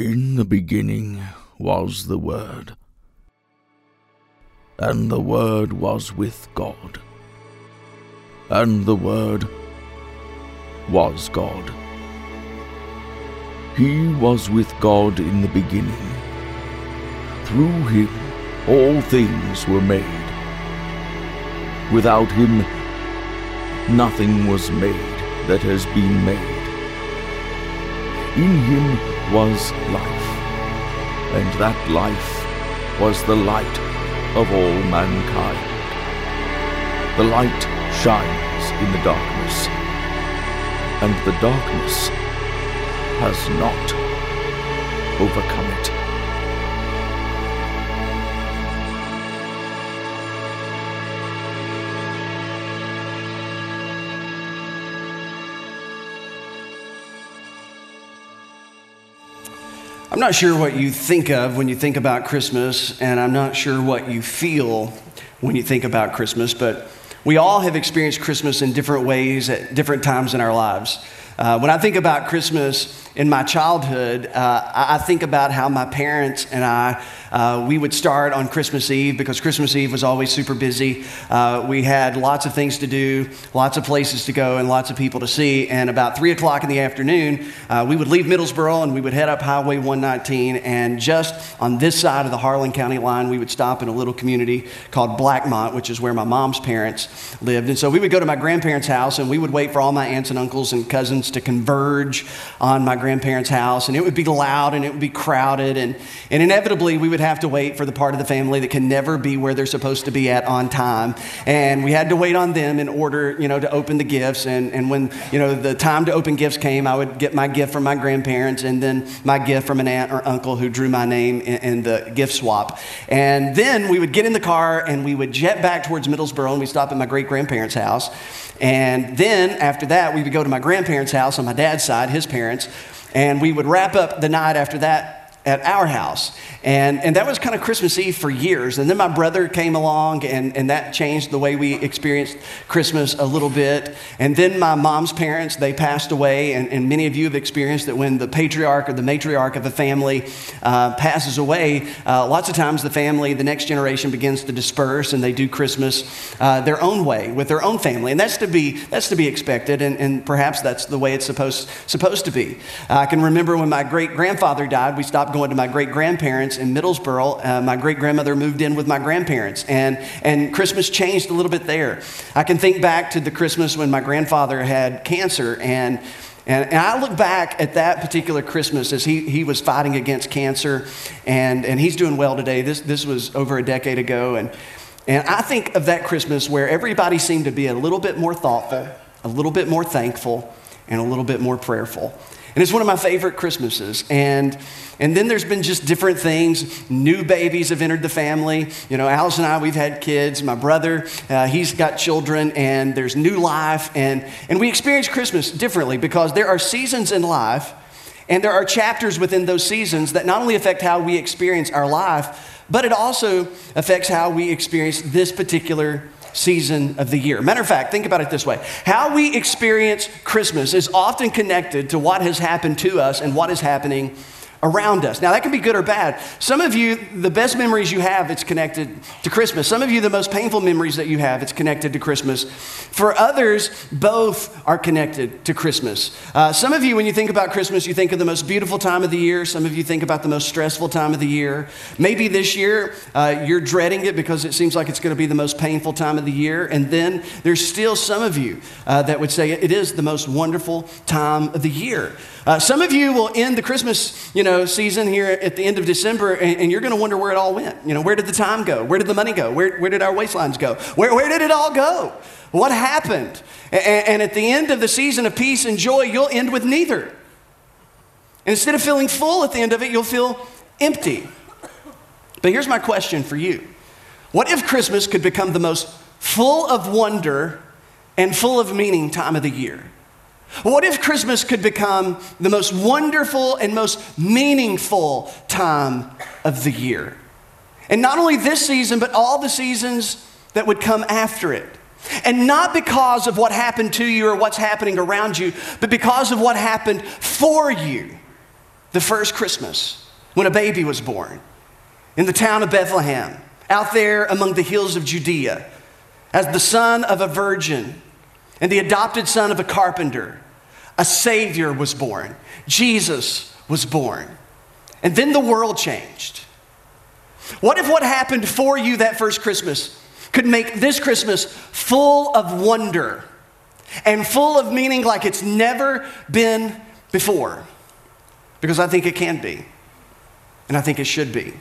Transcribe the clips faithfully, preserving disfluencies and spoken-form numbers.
In the beginning was the Word, and the Word was with God, and the Word was God. He was with God in the beginning. Through him all things were made. Without him nothing was made that has been made. In him was life, and that life was the light of all mankind. The light shines in the darkness, and the darkness has not overcome it. I'm not sure what you think of when you think about Christmas, and I'm not sure what you feel when you think about Christmas, but we all have experienced Christmas in different ways at different times in our lives. Uh, when I think about Christmas in my childhood, uh, I think about how my parents and I, uh, we would start on Christmas Eve because Christmas Eve was always super busy. Uh, we had lots of things to do, lots of places to go, and lots of people to see. And about three o'clock in the afternoon, uh, we would leave Middlesboro and we would head up Highway one nineteen. And just on this side of the Harlan County line, we would stop in a little community called Blackmont, which is where my mom's parents lived. And so we would go to my grandparents' house and we would wait for all my aunts and uncles and cousins to converge on my grandparents' house, and it would be loud and it would be crowded, and, and inevitably we would have to wait for the part of the family that can never be where they're supposed to be at on time, and we had to wait on them in order, you know, to open the gifts, and, and when, you know, the time to open gifts came, I would get my gift from my grandparents and then my gift from an aunt or uncle who drew my name in, in the gift swap, and then we would get in the car and we would jet back towards Middlesboro and we'd stop at my great-grandparents' house, and then after that we would go to my grandparents' house house on my dad's side, his parents, and we would wrap up the night after that at our house. And, and that was kind of Christmas Eve for years. And then my brother came along, and, and that changed the way we experienced Christmas a little bit. And then my mom's parents, they passed away. And, and many of you have experienced that when the patriarch or the matriarch of a family uh, passes away, uh, lots of times the family, the next generation begins to disperse, and they do Christmas uh, their own way with their own family. And that's to be, that's to be expected. And, and perhaps that's the way it's supposed, supposed to be. Uh, I can remember when my great-grandfather died, we stopped going Going to my great-grandparents in Middlesboro. Uh, my great-grandmother moved in with my grandparents, and, and Christmas changed a little bit there. I can think back to the Christmas when my grandfather had cancer, and And, and I look back at that particular Christmas as he, he was fighting against cancer, and, and he's doing well today. This, this was over a decade ago, and, and I think of that Christmas where everybody seemed to be a little bit more thoughtful, a little bit more thankful, and a little bit more prayerful. And it's one of my favorite Christmases. And and then there's been just different things. New babies have entered the family. You know, Alice and I, we've had kids. My brother, uh, he's got children, and there's new life. And, and we experience Christmas differently because there are seasons in life, and there are chapters within those seasons that not only affect how we experience our life, but it also affects how we experience this particular season of the year. Matter of fact, think about it this way. How we experience Christmas is often connected to what has happened to us and what is happening around us. Now, that can be good or bad. Some of you, the best memories you have, it's connected to Christmas. Some of you, the most painful memories that you have, it's connected to Christmas. For others, both are connected to Christmas. Uh, some of you, when you think about Christmas, you think of the most beautiful time of the year. Some of you think about the most stressful time of the year. Maybe this year, uh, you're dreading it because it seems like it's going to be the most painful time of the year. And then there's still some of you uh, that would say it is the most wonderful time of the year. Uh, some of you will end the Christmas, you know, season here at the end of December, and, and you're going to wonder where it all went. You know, where did the time go? Where did the money go? Where, where did our waistlines go? Where, where did it all go? What happened? And, and at the end of the season of peace and joy, you'll end with neither. And instead of feeling full at the end of it, you'll feel empty. But here's my question for you. What if Christmas could become the most full of wonder and full of meaning time of the year? What if Christmas could become the most wonderful and most meaningful time of the year? And not only this season, but all the seasons that would come after it. And not because of what happened to you or what's happening around you, but because of what happened for you the first Christmas, when a baby was born in the town of Bethlehem, out there among the hills of Judea, as the son of a virgin and the adopted son of a carpenter, a Savior was born. Jesus was born. And then the world changed. What if what happened for you that first Christmas could make this Christmas full of wonder and full of meaning like it's never been before? Because I think it can be, and I think it should be.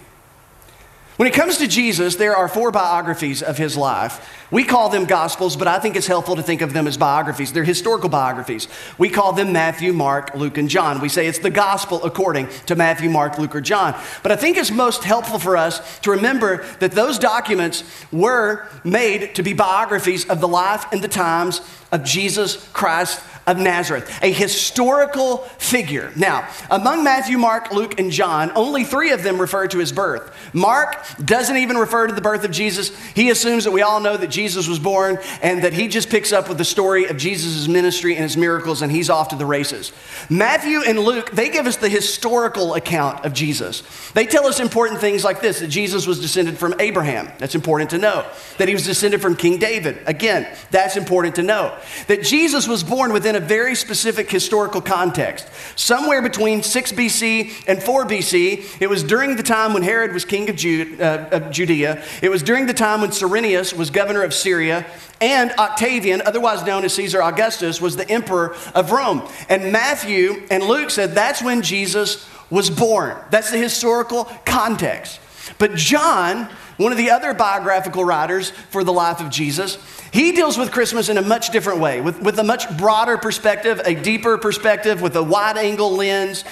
When it comes to Jesus, there are four biographies of his life. We call them Gospels, but I think it's helpful to think of them as biographies. They're historical biographies. We call them Matthew, Mark, Luke, and John. We say it's the Gospel according to Matthew, Mark, Luke, or John. But I think it's most helpful for us to remember that those documents were made to be biographies of the life and the times of Jesus Christ of Nazareth, a historical figure. Now, among Matthew, Mark, Luke, and John, only three of them refer to his birth. Mark doesn't even refer to the birth of Jesus. He assumes that we all know that Jesus was born and that he just picks up with the story of Jesus' ministry and his miracles, and he's off to the races. Matthew and Luke, they give us the historical account of Jesus. They tell us important things like this, that Jesus was descended from Abraham. That's important to know. That he was descended from King David. Again, that's important to know. That Jesus was born within a very specific historical context. Somewhere between six B C and four B C, it was during the time when Herod was king of, Jude, uh, of Judea. It was during the time when Cyrenius was governor of Syria, and Octavian, otherwise known as Caesar Augustus, was the emperor of Rome. And Matthew and Luke said that's when Jesus was born. That's the historical context. But John, one of the other biographical writers for the life of Jesus, he deals with Christmas in a much different way, with, with a much broader perspective, a deeper perspective, with a wide-angle lens.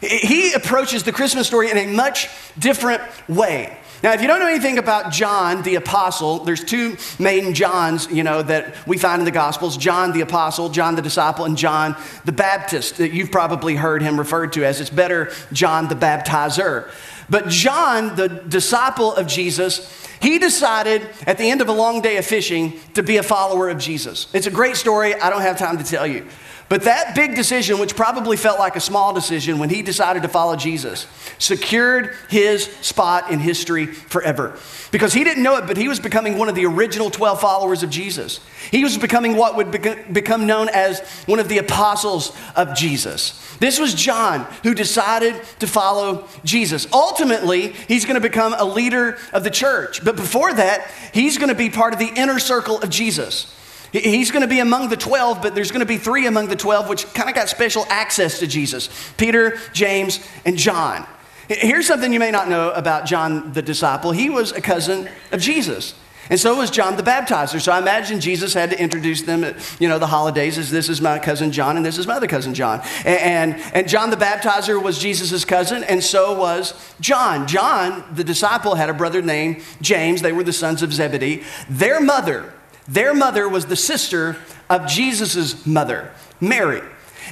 He approaches the Christmas story in a much different way. Now, if you don't know anything about John the Apostle, there's two main Johns, you know, that we find in the Gospels, John the Apostle, John the Disciple, and John the Baptist, that you've probably heard him referred to as. It's better, John the Baptizer. But John, the disciple of Jesus, he decided at the end of a long day of fishing to be a follower of Jesus. It's a great story. I don't have time to tell you. But that big decision, which probably felt like a small decision when he decided to follow Jesus, secured his spot in history forever. Because he didn't know it, but he was becoming one of the original twelve followers of Jesus. He was becoming what would become known as one of the apostles of Jesus. This was John who decided to follow Jesus. Ultimately, he's going to become a leader of the church. But before that, he's going to be part of the inner circle of Jesus. He's going to be among the twelve, but there's going to be three among the twelve which kind of got special access to Jesus: Peter, James, and John. Here's something you may not know about John the disciple. He was a cousin of Jesus, and so was John the Baptizer. So I imagine Jesus had to introduce them at, you know, the holidays as, "This is my cousin John, and this is my other cousin John." And, and, and John the Baptizer was Jesus' cousin, and so was John. John the disciple had a brother named James. They were the sons of Zebedee. Their mother... Their mother was the sister of Jesus' mother, Mary.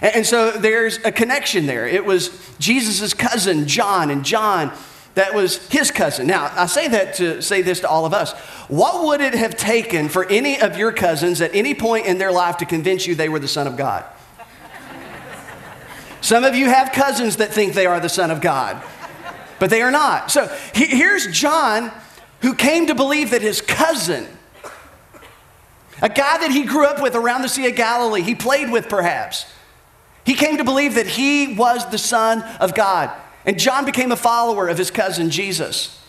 And so there's a connection there. It was Jesus' cousin, John, and John, that was his cousin. Now, I say that to say this to all of us. What would it have taken for any of your cousins at any point in their life to convince you they were the Son of God? Some of you have cousins that think they are the Son of God, but they are not. So here's John, who came to believe that his cousin, a guy that he grew up with around the Sea of Galilee, he played with perhaps, he came to believe that he was the Son of God. And John became a follower of his cousin Jesus.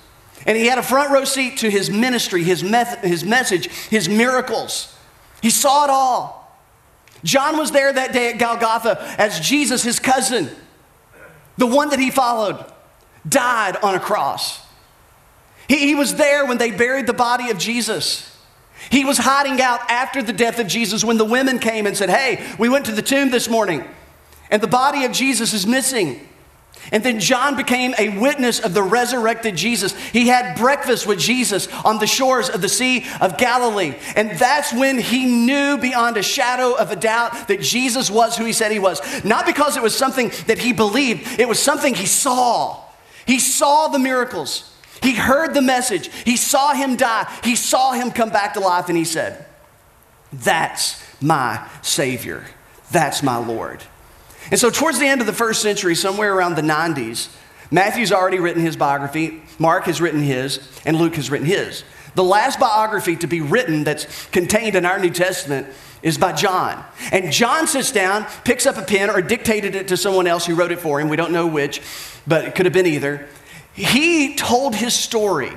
And he had a front row seat to his ministry, his, method, his message, his miracles. He saw it all. John was there that day at Golgotha as Jesus, his cousin, the one that he followed, died on a cross. He, he was there when they buried the body of Jesus. He was hiding out after the death of Jesus when the women came and said, "Hey, we went to the tomb this morning, and the body of Jesus is missing." And then John became a witness of the resurrected Jesus. He had breakfast with Jesus on the shores of the Sea of Galilee. And that's when he knew beyond a shadow of a doubt that Jesus was who he said he was. Not because it was something that he believed. It was something he saw. He saw the miracles. He heard the message. He saw him die. He saw him come back to life, and he said, "That's my Savior. That's my Lord." And so towards the end of the first century, somewhere around the nineties, Matthew's already written his biography, Mark has written his, and Luke has written his. The last biography to be written that's contained in our New Testament is by John. And John sits down, picks up a pen, or dictated it to someone else who wrote it for him. We don't know which, but it could have been either. He told his story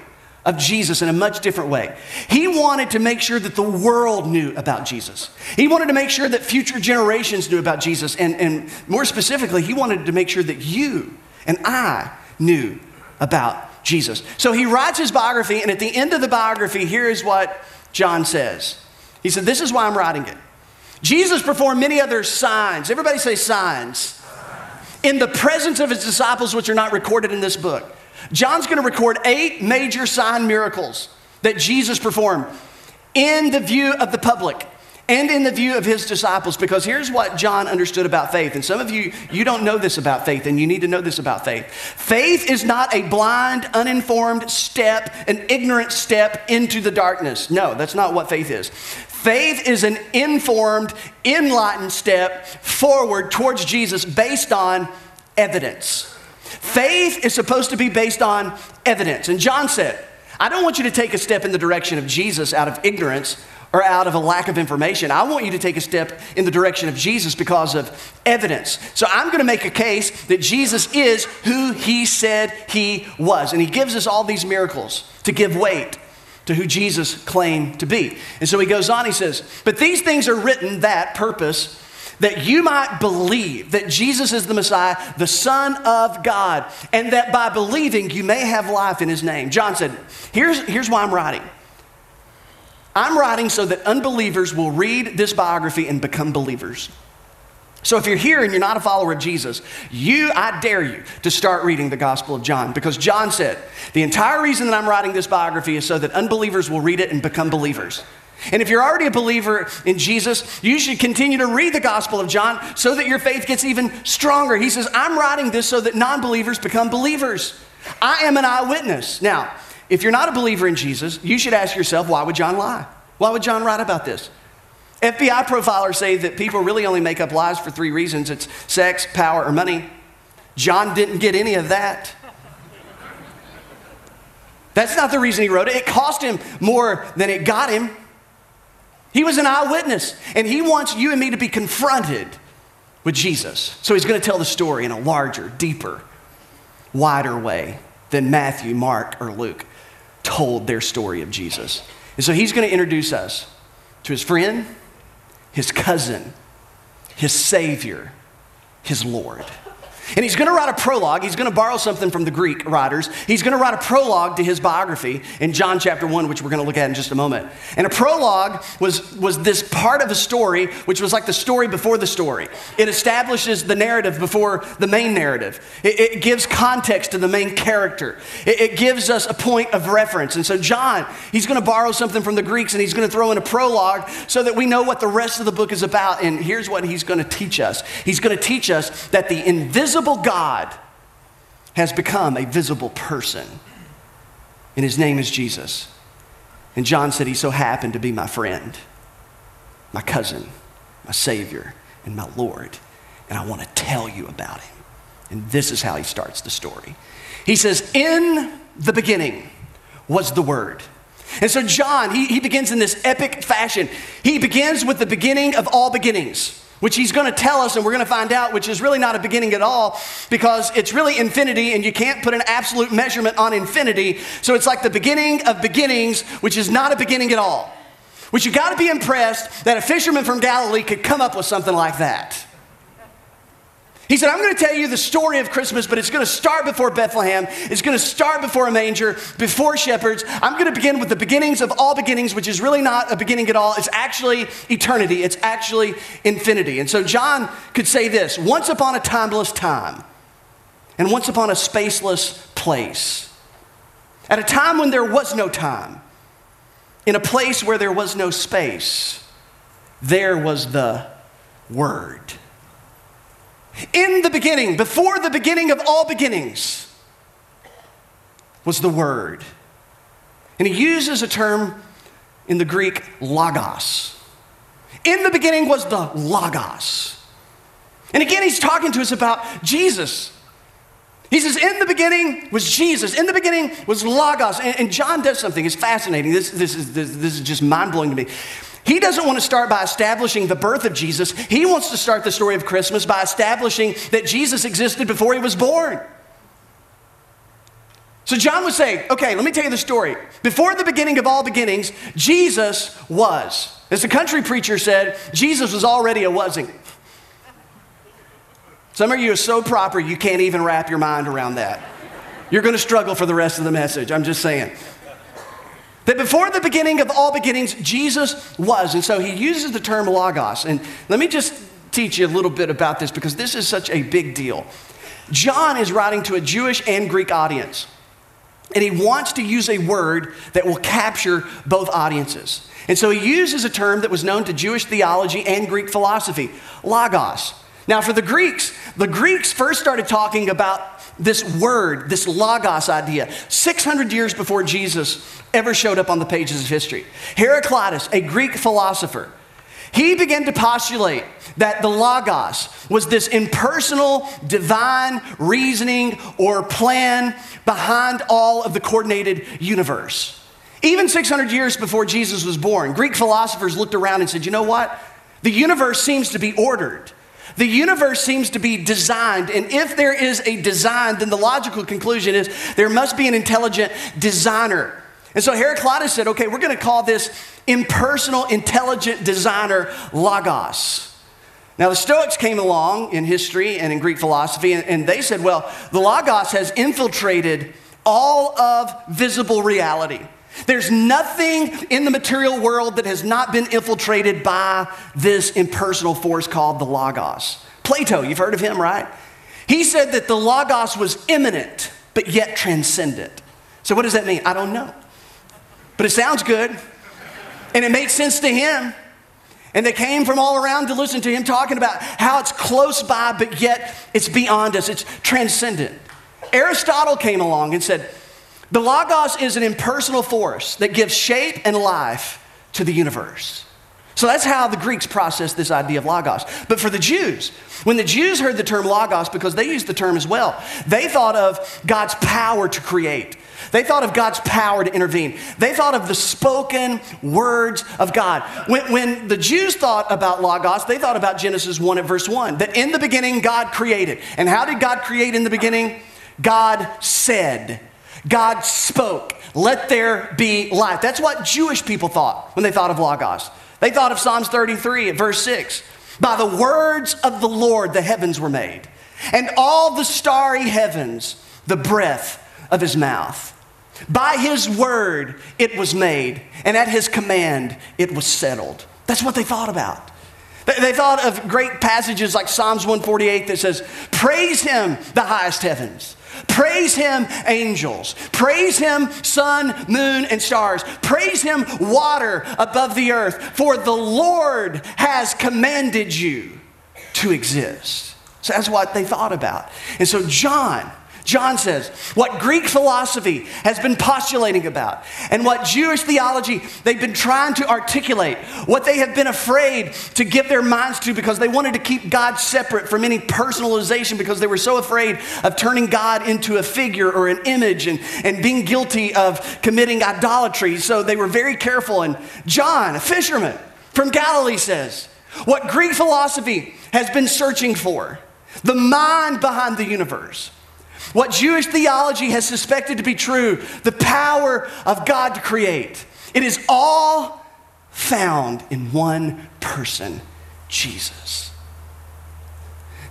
of Jesus in a much different way. He wanted to make sure that the world knew about Jesus. He wanted to make sure that future generations knew about Jesus. And, and more specifically, he wanted to make sure that you and I knew about Jesus. So he writes his biography, and at the end of the biography, here is what John says. He said, this is why I'm writing it. Jesus performed many other signs. Everybody say signs. In the presence of his disciples, which are not recorded in this book. John's going to record eight major sign miracles that Jesus performed in the view of the public and in the view of his disciples, because here's what John understood about faith. And some of you, you don't know this about faith, and you need to know this about faith. Faith is not a blind, uninformed step, an ignorant step into the darkness. No, that's not what faith is. Faith is an informed, enlightened step forward towards Jesus based on evidence. Faith is supposed to be based on evidence. And John said, I don't want you to take a step in the direction of Jesus out of ignorance or out of a lack of information. I want you to take a step in the direction of Jesus because of evidence. So I'm going to make a case that Jesus is who he said he was. And he gives us all these miracles to give weight to who Jesus claimed to be. And so he goes on, he says, but these things are written that purpose that you might believe that Jesus is the Messiah, the Son of God, and that by believing you may have life in his name. John said, here's, here's why I'm writing. I'm writing so that unbelievers will read this biography and become believers. So if you're here and you're not a follower of Jesus, you, I dare you to start reading the Gospel of John, because John said, the entire reason that I'm writing this biography is so that unbelievers will read it and become believers. And if you're already a believer in Jesus, you should continue to read the Gospel of John so that your faith gets even stronger. He says, I'm writing this so that non-believers become believers. I am an eyewitness. Now, if you're not a believer in Jesus, you should ask yourself, why would John lie? Why would John write about this? F B I profilers say that people really only make up lies for three reasons. It's sex, power, or money. John didn't get any of that. That's not the reason he wrote it. It cost him more than it got him. He was an eyewitness, and he wants you and me to be confronted with Jesus. So he's going to tell the story in a larger, deeper, wider way than Matthew, Mark, or Luke told their story of Jesus. And so he's going to introduce us to his friend, his cousin, his Savior, his Lord. And he's going to write a prologue. He's going to borrow something from the Greek writers. He's going to write a prologue to his biography in John chapter one, which we're going to look at in just a moment. And a prologue was, was this part of a story, which was like the story before the story. It establishes the narrative before the main narrative. It, it gives context to the main character. It, it gives us a point of reference. And so John, he's going to borrow something from the Greeks, and he's going to throw in a prologue so that we know what the rest of the book is about. And here's what he's going to teach us. He's going to teach us that the invisible God has become a visible person, and his name is Jesus. And John said he so happened to be my friend, my cousin, my Savior, and my Lord, and I want to tell you about him. And this is how he starts the story. He says, in the beginning was the Word. And so John, he, he begins in this epic fashion. He begins with the beginning of all beginnings, which he's going to tell us, and we're going to find out, which is really not a beginning at all, because it's really infinity, and you can't put an absolute measurement on infinity. So it's like the beginning of beginnings, which is not a beginning at all, which you got to be impressed that a fisherman from Galilee could come up with something like that. He said, I'm going to tell you the story of Christmas, but it's going to start before Bethlehem. It's going to start before a manger, before shepherds. I'm going to begin with the beginnings of all beginnings, which is really not a beginning at all. It's actually eternity. It's actually infinity. And so John could say this, once upon a timeless time, and once upon a spaceless place, at a time when there was no time, in a place where there was no space, there was the Word. In the beginning, before the beginning of all beginnings, was the Word. And he uses a term in the Greek, logos. In the beginning was the logos. And again, he's talking to us about Jesus. He says, in the beginning was Jesus. In the beginning was Logos. And, and John does something. It's fascinating. This, this, is, this, this is just mind-blowing to me. He doesn't want to start by establishing the birth of Jesus. He wants to start the story of Christmas by establishing that Jesus existed before he was born. So John would say, okay, let me tell you the story. Before the beginning of all beginnings, Jesus was. As the country preacher said, Jesus was already a wasn't. Some of you are so proper, you can't even wrap your mind around that. You're going to struggle for the rest of the message. I'm just saying. That before the beginning of all beginnings, Jesus was. And so he uses the term logos. And let me just teach you a little bit about this because this is such a big deal. John is writing to a Jewish and Greek audience. And he wants to use a word that will capture both audiences. And so he uses a term that was known to Jewish theology and Greek philosophy, logos. Now for the Greeks, the Greeks first started talking about this word, this logos idea, six hundred years before Jesus ever showed up on the pages of history. Heraclitus, a Greek philosopher, he began to postulate that the logos was this impersonal, divine reasoning or plan behind all of the coordinated universe. Even six hundred years before Jesus was born, Greek philosophers looked around and said, you know what? The universe seems to be ordered. The universe seems to be designed, and if there is a design, then the logical conclusion is there must be an intelligent designer. And so Heraclitus said, okay, we're going to call this impersonal, intelligent designer logos. Now, the Stoics came along in history and in Greek philosophy, and, and they said, well, the logos has infiltrated all of visible reality. There's nothing in the material world that has not been infiltrated by this impersonal force called the logos. Plato, you've heard of him, right? He said that the logos was immanent, but yet transcendent. So what does that mean? I don't know. But it sounds good, and it makes sense to him. And they came from all around to listen to him talking about how it's close by, but yet it's beyond us. It's transcendent. Aristotle came along and said, the logos is an impersonal force that gives shape and life to the universe. So that's how the Greeks processed this idea of logos. But for the Jews, when the Jews heard the term logos, because they used the term as well, they thought of God's power to create. They thought of God's power to intervene. They thought of the spoken words of God. When, when the Jews thought about logos, they thought about Genesis one at verse one, that in the beginning God created. And how did God create in the beginning? God said. God spoke, let there be light. That's what Jewish people thought when they thought of logos. They thought of Psalms thirty-three at verse six. By the words of the Lord, the heavens were made, and all the starry heavens, the breath of his mouth. By his word, it was made, and at his command, it was settled. That's what they thought about. They thought of great passages like Psalms one forty-eight that says, praise him, the highest heavens. Praise him, angels. Praise him, sun, moon, and stars. Praise him, water above the earth. For the Lord has commanded you to exist. So that's what they thought about. And so John, John says, what Greek philosophy has been postulating about and what Jewish theology, they've been trying to articulate, what they have been afraid to give their minds to because they wanted to keep God separate from any personalization because they were so afraid of turning God into a figure or an image and, and being guilty of committing idolatry. So they were very careful. And John, a fisherman from Galilee, says, what Greek philosophy has been searching for, the mind behind the universe, what Jewish theology has suspected to be true, the power of God to create, it is all found in one person, Jesus.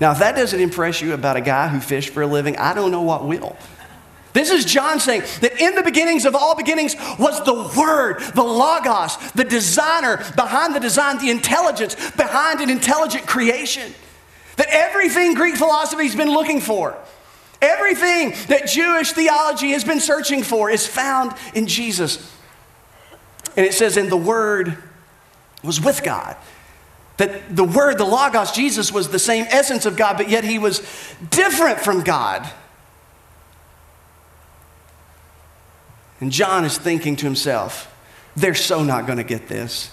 Now, if that doesn't impress you about a guy who fished for a living, I don't know what will. This is John saying that in the beginnings of all beginnings was the Word, the Logos, the designer behind the design, the intelligence behind an intelligent creation. That everything Greek philosophy has been looking for, everything that Jewish theology has been searching for is found in Jesus. And it says, and the Word was with God. That the Word, the Logos, Jesus was the same essence of God, but yet he was different from God. And John is thinking to himself, they're so not going to get this.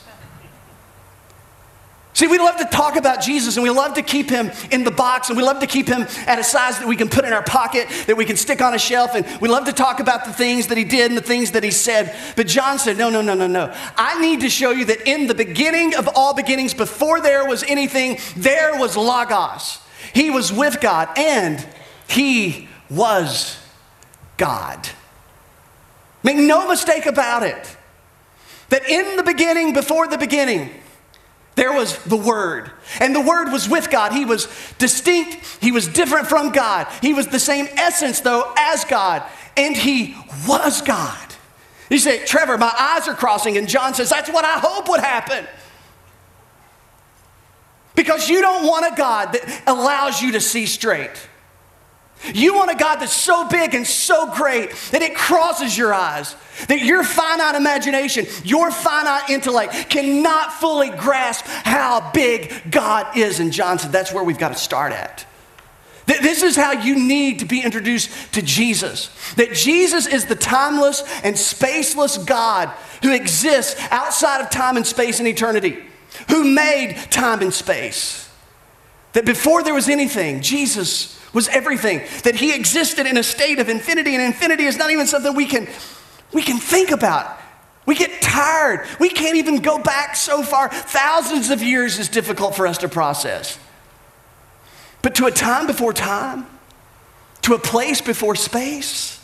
See, we love to talk about Jesus, and we love to keep him in the box, and we love to keep him at a size that we can put in our pocket, that we can stick on a shelf, and we love to talk about the things that he did and the things that he said. But John said, no, no, no, no, no. I need to show you that in the beginning of all beginnings, before there was anything, there was Logos. He was with God, and he was God. Make no mistake about it, that in the beginning, before the beginning, there was the Word, and the Word was with God. He was distinct. He was different from God. He was the same essence, though, as God, and he was God. You say, Trevor, my eyes are crossing, and John says, that's what I hope would happen. Because you don't want a God that allows you to see straight. You want a God that's so big and so great that it crosses your eyes, that your finite imagination, your finite intellect cannot fully grasp how big God is. And John said, that's where we've got to start at. This is how you need to be introduced to Jesus. That Jesus is the timeless and spaceless God who exists outside of time and space and eternity, who made time and space. That before there was anything, Jesus was everything. That he existed in a state of infinity, and infinity is not even something we can, we can think about. We get tired. We can't even go back so far. Thousands of years is difficult for us to process. But to a time before time, to a place before space,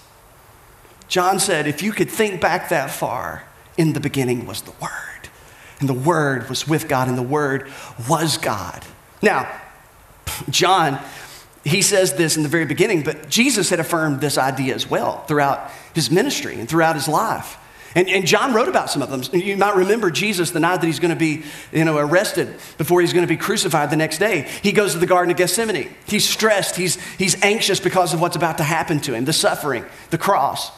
John said, if you could think back that far, in the beginning was the Word. And the Word was with God, and the Word was God. Now, John, he says this in the very beginning, but Jesus had affirmed this idea as well throughout his ministry and throughout his life. And, and John wrote about some of them. You might remember Jesus the night that he's going to be, you know, arrested before he's going to be crucified the next day. He goes to the Garden of Gethsemane. He's stressed. He's, he's anxious because of what's about to happen to him, the suffering, the cross.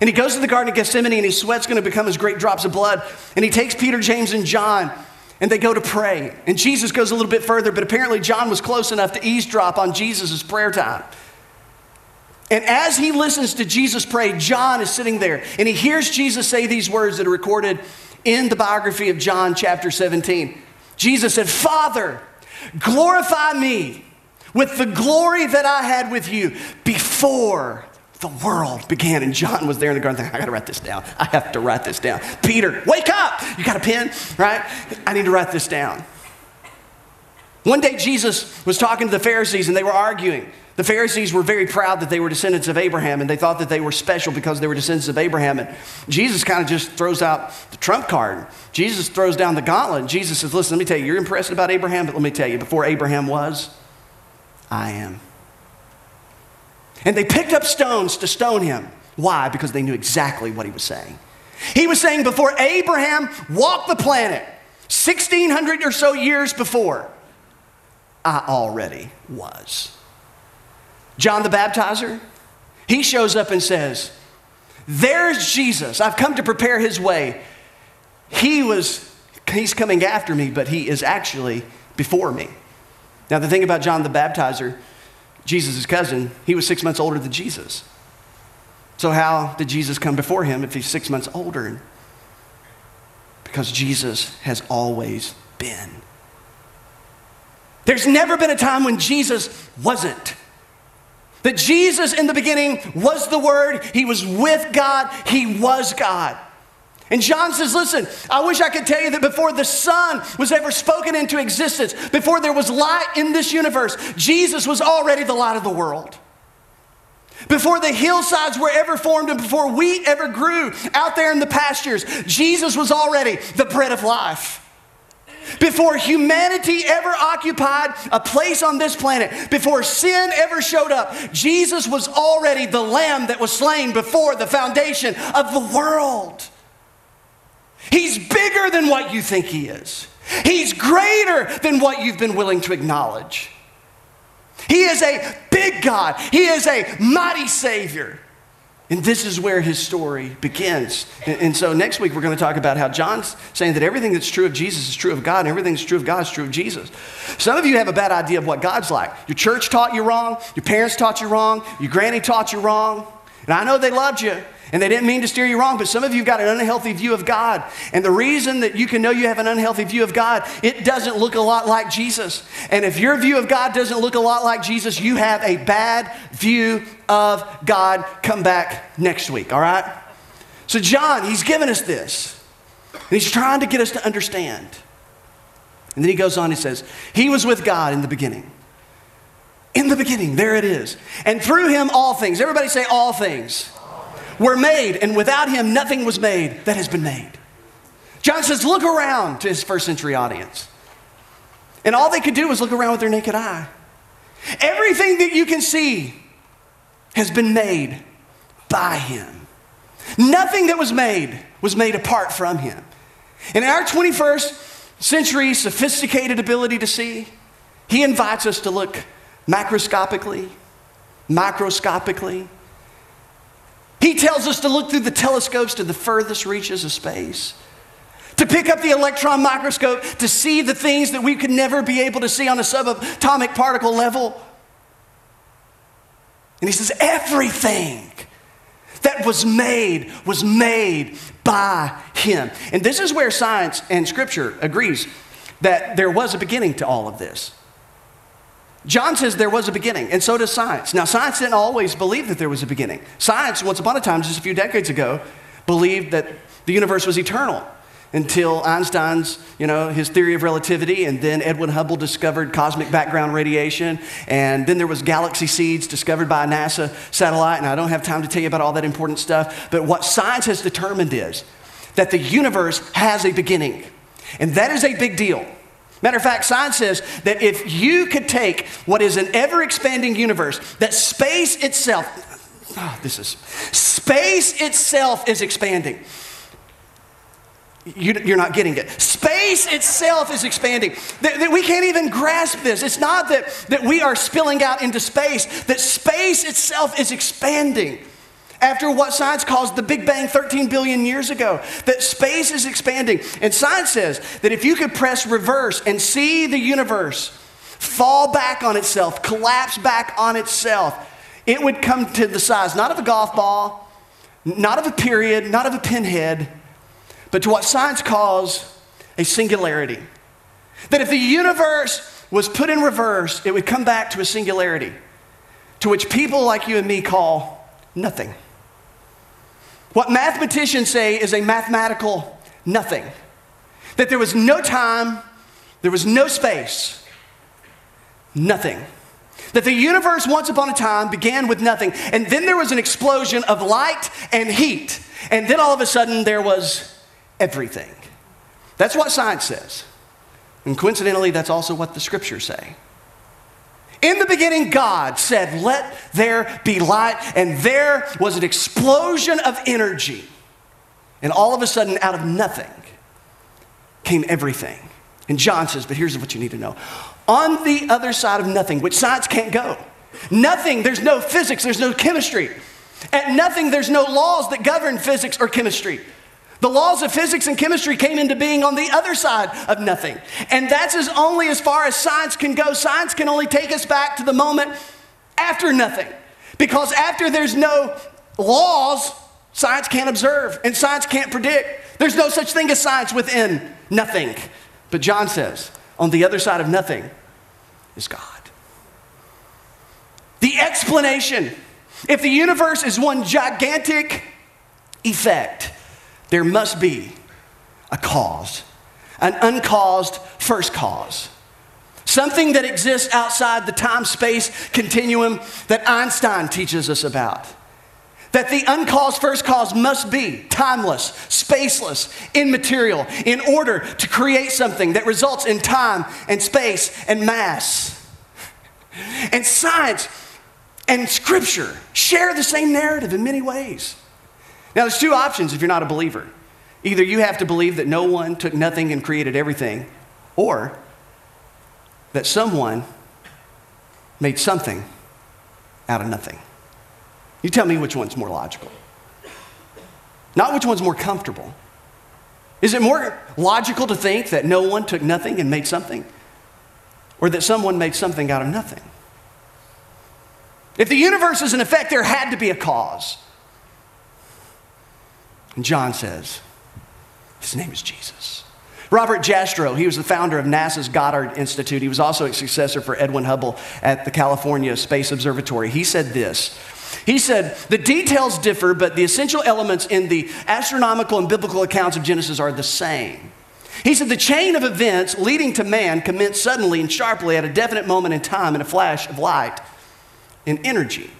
And he goes to the Garden of Gethsemane, and his sweat's going to become as great drops of blood. And he takes Peter, James, and John, and they go to pray. And Jesus goes a little bit further, but apparently John was close enough to eavesdrop on Jesus' prayer time. And as he listens to Jesus pray, John is sitting there, and he hears Jesus say these words that are recorded in the biography of John chapter seventeen. Jesus said, Father, glorify me with the glory that I had with you before the world began. And John was there in the garden thinking, I gotta write this down. I have to write this down. Peter, wake up. You got a pen, right? I need to write this down. One day Jesus was talking to the Pharisees, and they were arguing. The Pharisees were very proud that they were descendants of Abraham, and they thought that they were special because they were descendants of Abraham. And Jesus kind of just throws out the trump card. Jesus throws down the gauntlet. And Jesus says, listen, let me tell you, you're impressed about Abraham, but let me tell you, before Abraham was, I am. And they picked up stones to stone him. Why? Because they knew exactly what he was saying. He was saying before Abraham walked the planet, sixteen hundred or so years before, I already was. John the Baptizer, he shows up and says, there's Jesus. I've come to prepare his way. He was, he's coming after me, but he is actually before me. Now, the thing about John the Baptizer, Jesus' cousin, he was six months older than Jesus. So how did Jesus come before him if he's six months older? Because Jesus has always been. There's never been a time when Jesus wasn't. That Jesus in the beginning was the Word. He was with God. He was God. And John says, listen, I wish I could tell you that before the sun was ever spoken into existence, before there was light in this universe, Jesus was already the light of the world. Before the hillsides were ever formed and before wheat ever grew out there in the pastures, Jesus was already the bread of life. Before humanity ever occupied a place on this planet, before sin ever showed up, Jesus was already the Lamb that was slain before the foundation of the world. He's bigger than what you think he is. He's greater than what you've been willing to acknowledge. He is a big God. He is a mighty Savior. And this is where his story begins. And, and so next week we're going to talk about how John's saying that everything that's true of Jesus is true of God, and everything that's true of God is true of Jesus. Some of you have a bad idea of what God's like. Your church taught you wrong. Your parents taught you wrong. Your granny taught you wrong. And I know they loved you and they didn't mean to steer you wrong, but some of you got an unhealthy view of God. And the reason that you can know you have an unhealthy view of God, it doesn't look a lot like Jesus. And if your view of God doesn't look a lot like Jesus, you have a bad view of God. Come back next week, all right? So John, he's giving us this. And he's trying to get us to understand. And then he goes on, he says, he was with God in the beginning. In the beginning, there it is. And through him, all things. Everybody say all things. Were made, and without him, nothing was made that has been made. John says, look around to his first century audience. And all they could do was look around with their naked eye. Everything that you can see has been made by him. Nothing that was made was made apart from him. And in our twenty-first century sophisticated ability to see, he invites us to look macroscopically, microscopically. He tells us to look through the telescopes to the furthest reaches of space, to pick up the electron microscope to see the things that we could never be able to see on a subatomic particle level. And he says, everything that was made was made by him. And this is where science and scripture agrees that there was a beginning to all of this. John says there was a beginning, and so does science. Now, science didn't always believe that there was a beginning. Science, once upon a time, just a few decades ago, believed that the universe was eternal until Einstein's, you know, his theory of relativity, and then Edwin Hubble discovered cosmic background radiation, and then there was galaxy seeds discovered by a NASA satellite, and I don't have time to tell you about all that important stuff, but what science has determined is that the universe has a beginning, and that is a big deal. Matter of fact, science says that if you could take what is an ever-expanding universe, that space itself, oh, this is, space itself is expanding. You, you're not getting it. Space itself is expanding. That, that we can't even grasp this. It's not that, that we are spilling out into space, that space itself is expanding. After what science calls the Big Bang thirteen billion years ago, that space is expanding. And science says that if you could press reverse and see the universe fall back on itself, collapse back on itself, it would come to the size, not of a golf ball, not of a period, not of a pinhead, but to what science calls a singularity. That if the universe was put in reverse, it would come back to a singularity, to which people like you and me call nothing. What mathematicians say is a mathematical nothing. That there was no time, there was no space, nothing. That the universe once upon a time began with nothing, and then there was an explosion of light and heat, and then all of a sudden there was everything. That's what science says. And coincidentally, that's also what the scriptures say. In the beginning, God said, let there be light, and there was an explosion of energy. And all of a sudden, out of nothing came everything. And John says, but here's what you need to know. On the other side of nothing, which science can't go, nothing, there's no physics, there's no chemistry. At nothing, there's no laws that govern physics or chemistry. The laws of physics and chemistry came into being on the other side of nothing. And that's as only as far as science can go. Science can only take us back to the moment after nothing. Because after there's no laws, science can't observe and science can't predict. There's no such thing as science within nothing. But John says, on the other side of nothing is God. The explanation, if the universe is one gigantic effect, there must be a cause, an uncaused first cause, something that exists outside the time-space continuum that Einstein teaches us about, that the uncaused first cause must be timeless, spaceless, immaterial, in order to create something that results in time and space and mass. And science and scripture share the same narrative in many ways. Now, there's two options if you're not a believer. Either you have to believe that no one took nothing and created everything, or that someone made something out of nothing. You tell me which one's more logical. Not which one's more comfortable. Is it more logical to think that no one took nothing and made something, or that someone made something out of nothing? If the universe is an effect, there had to be a cause. And John says, his name is Jesus. Robert Jastrow, he was the founder of NASA's Goddard Institute. He was also a successor for Edwin Hubble at the California Space Observatory. He said this. He said, the details differ, but the essential elements in the astronomical and biblical accounts of Genesis are the same. He said, the chain of events leading to man commenced suddenly and sharply at a definite moment in time in a flash of light and energy.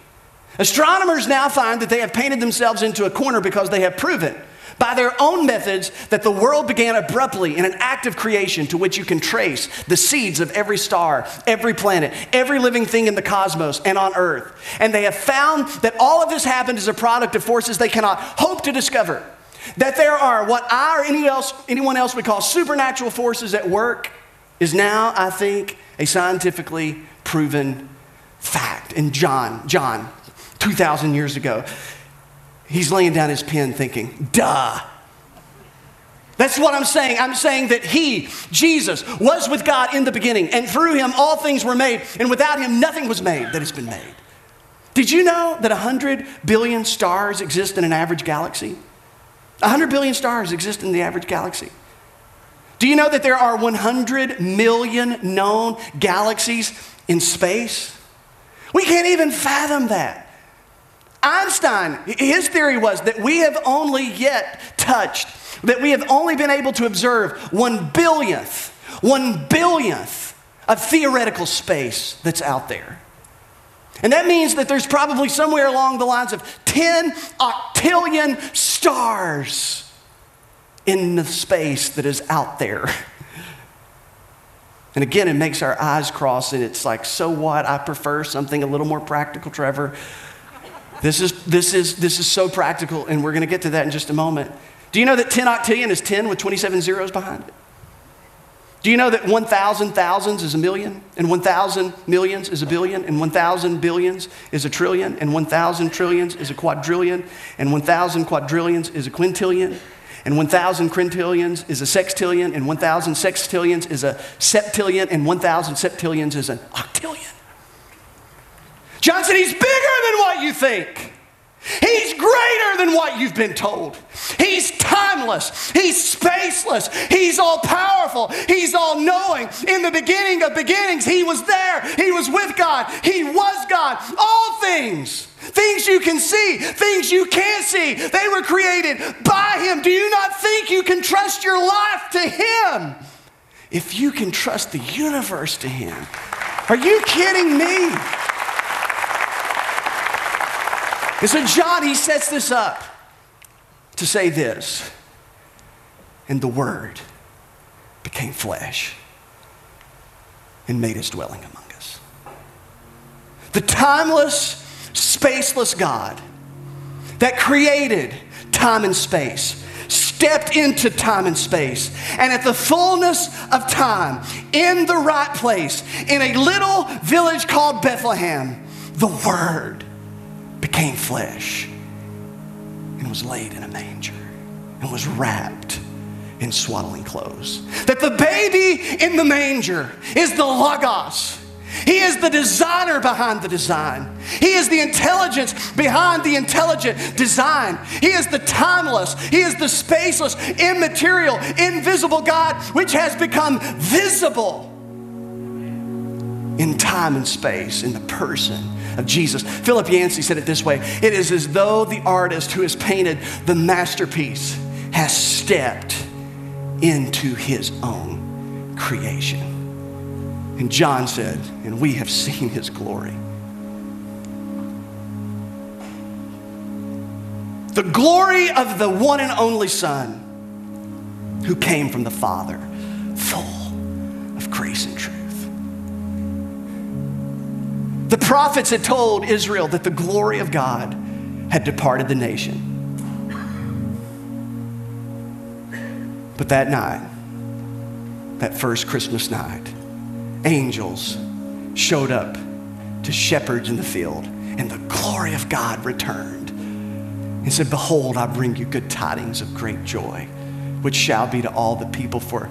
Astronomers now find that they have painted themselves into a corner because they have proven by their own methods that the world began abruptly in an act of creation to which you can trace the seeds of every star, every planet, every living thing in the cosmos and on earth. And they have found that all of this happened as a product of forces they cannot hope to discover. That there are what I or any else, anyone else would call supernatural forces at work is now, I think, a scientifically proven fact. And John, John, two thousand years ago, he's laying down his pen thinking, duh. That's what I'm saying. I'm saying that he, Jesus, was with God in the beginning, and through him all things were made, and without him nothing was made that has been made. Did you know that one hundred billion stars exist in an average galaxy? one hundred billion stars exist in the average galaxy. Do you know that there are one hundred million known galaxies in space? We can't even fathom that. Einstein, his theory was that we have only yet touched, that we have only been able to observe one billionth, one billionth of theoretical space that's out there. And that means that there's probably somewhere along the lines of ten octillion stars in the space that is out there. And again, it makes our eyes cross, and it's like, so what? I prefer something a little more practical, Trevor. This is, this is, this is so practical, and we're going to get to that in just a moment. Do you know that ten octillion is ten with twenty-seven zeros behind it? Do you know that one thousand thousands is a million, and one thousand millions is a billion, and one thousand billions is a trillion, and one thousand trillions is a quadrillion, and one thousand quadrillions is a quintillion, and one thousand quintillions is a sextillion, and one thousand sextillions is a septillion, and one thousand septillions is an octillion? Johnson, he's bigger than what you think. He's greater than what you've been told. He's timeless. He's spaceless. He's all-powerful. He's all-knowing. In the beginning of beginnings, he was there. He was with God. He was God. All things, things you can see, things you can't see, they were created by him. Do you not think you can trust your life to him? If you can trust the universe to him, are you kidding me? And so John, he sets this up to say this. And the Word became flesh and made his dwelling among us. The timeless, spaceless God that created time and space stepped into time and space, and at the fullness of time, in the right place, in a little village called Bethlehem, the Word became flesh and was laid in a manger and was wrapped in swaddling clothes. That the baby in the manger is the Logos. He is the designer behind the design. He is the intelligence behind the intelligent design. He is the timeless. He is the spaceless, immaterial, invisible God, which has become visible in time and space, in the person of Jesus. Philip Yancey said it this way: it is as though the artist who has painted the masterpiece has stepped into his own creation. And John said, and we have seen his glory. The glory of the one and only Son who came from the Father, full of grace and truth. The prophets had told Israel that the glory of God had departed the nation. But that night, that first Christmas night, angels showed up to shepherds in the field, and the glory of God returned and said, behold, I bring you good tidings of great joy, which shall be to all the people, for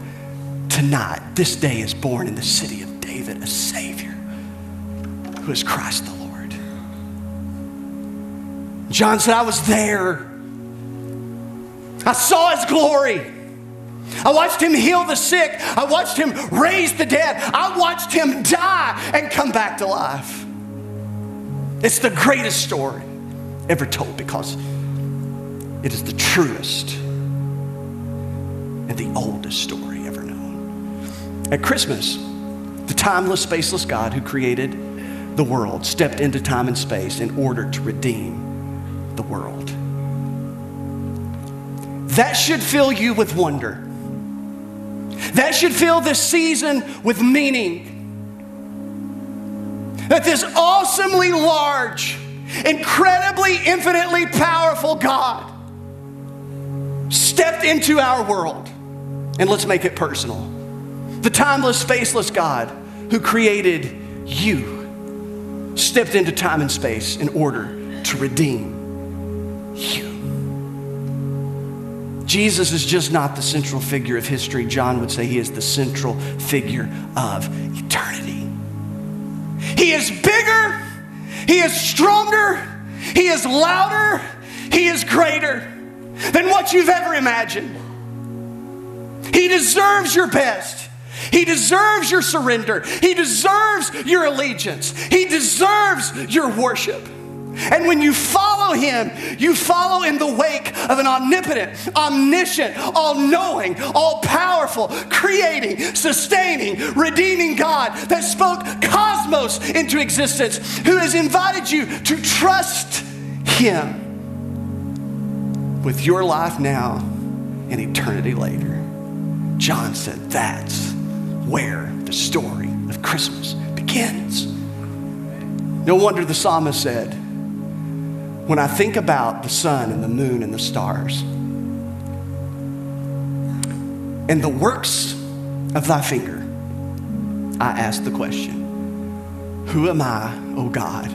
tonight, this day is born in the city of David a Savior, who is Christ the Lord. John said, I was there I saw His glory. I watched Him heal the sick. I watched Him raise the dead. I watched Him die and come back to life. It's the greatest story ever told because it is the truest and the oldest story ever known. At Christmas, the timeless, spaceless God who created the world stepped into time and space in order to redeem the world. That should fill you with wonder. That should fill this season with meaning. That this awesomely large, incredibly, infinitely powerful God stepped into our world. And let's make it personal. The timeless, spaceless God who created you stepped into time and space in order to redeem you. Jesus is just not the central figure of history. John would say He is the central figure of eternity. He is bigger. He is stronger. He is louder. He is greater than what you've ever imagined. He deserves your best. He deserves your surrender. He deserves your allegiance. He deserves your worship. And when you follow Him, you follow in the wake of an omnipotent, omniscient, all-knowing, all-powerful, creating, sustaining, redeeming God that spoke cosmos into existence, who has invited you to trust Him with your life now and eternity later. John said that's where the story of Christmas begins. No wonder the psalmist said, when I think about the sun and the moon and the stars and the works of Thy finger, I ask the question, who am I, O God,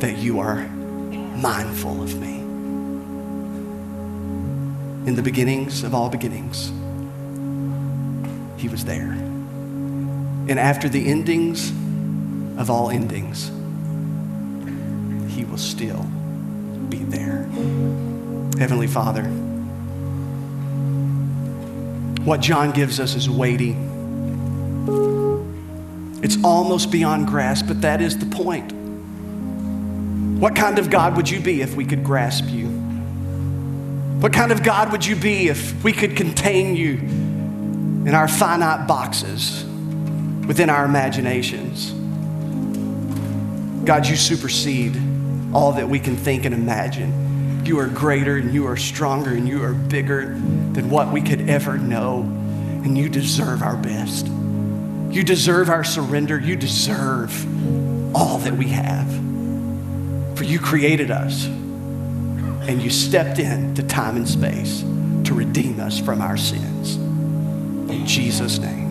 that You are mindful of me? In the beginnings of all beginnings, He was there. And after the endings of all endings, He will still be there. Heavenly Father, what John gives us is weighty. It's almost beyond grasp, but that is the point. What kind of God would You be if we could grasp You? What kind of God would You be if we could contain You in our finite boxes, within our imaginations? God, You supersede all that we can think and imagine. You are greater and You are stronger and You are bigger than what we could ever know. And You deserve our best. You deserve our surrender. You deserve all that we have. For You created us and You stepped into time and space to redeem us from our sins. In Jesus' name.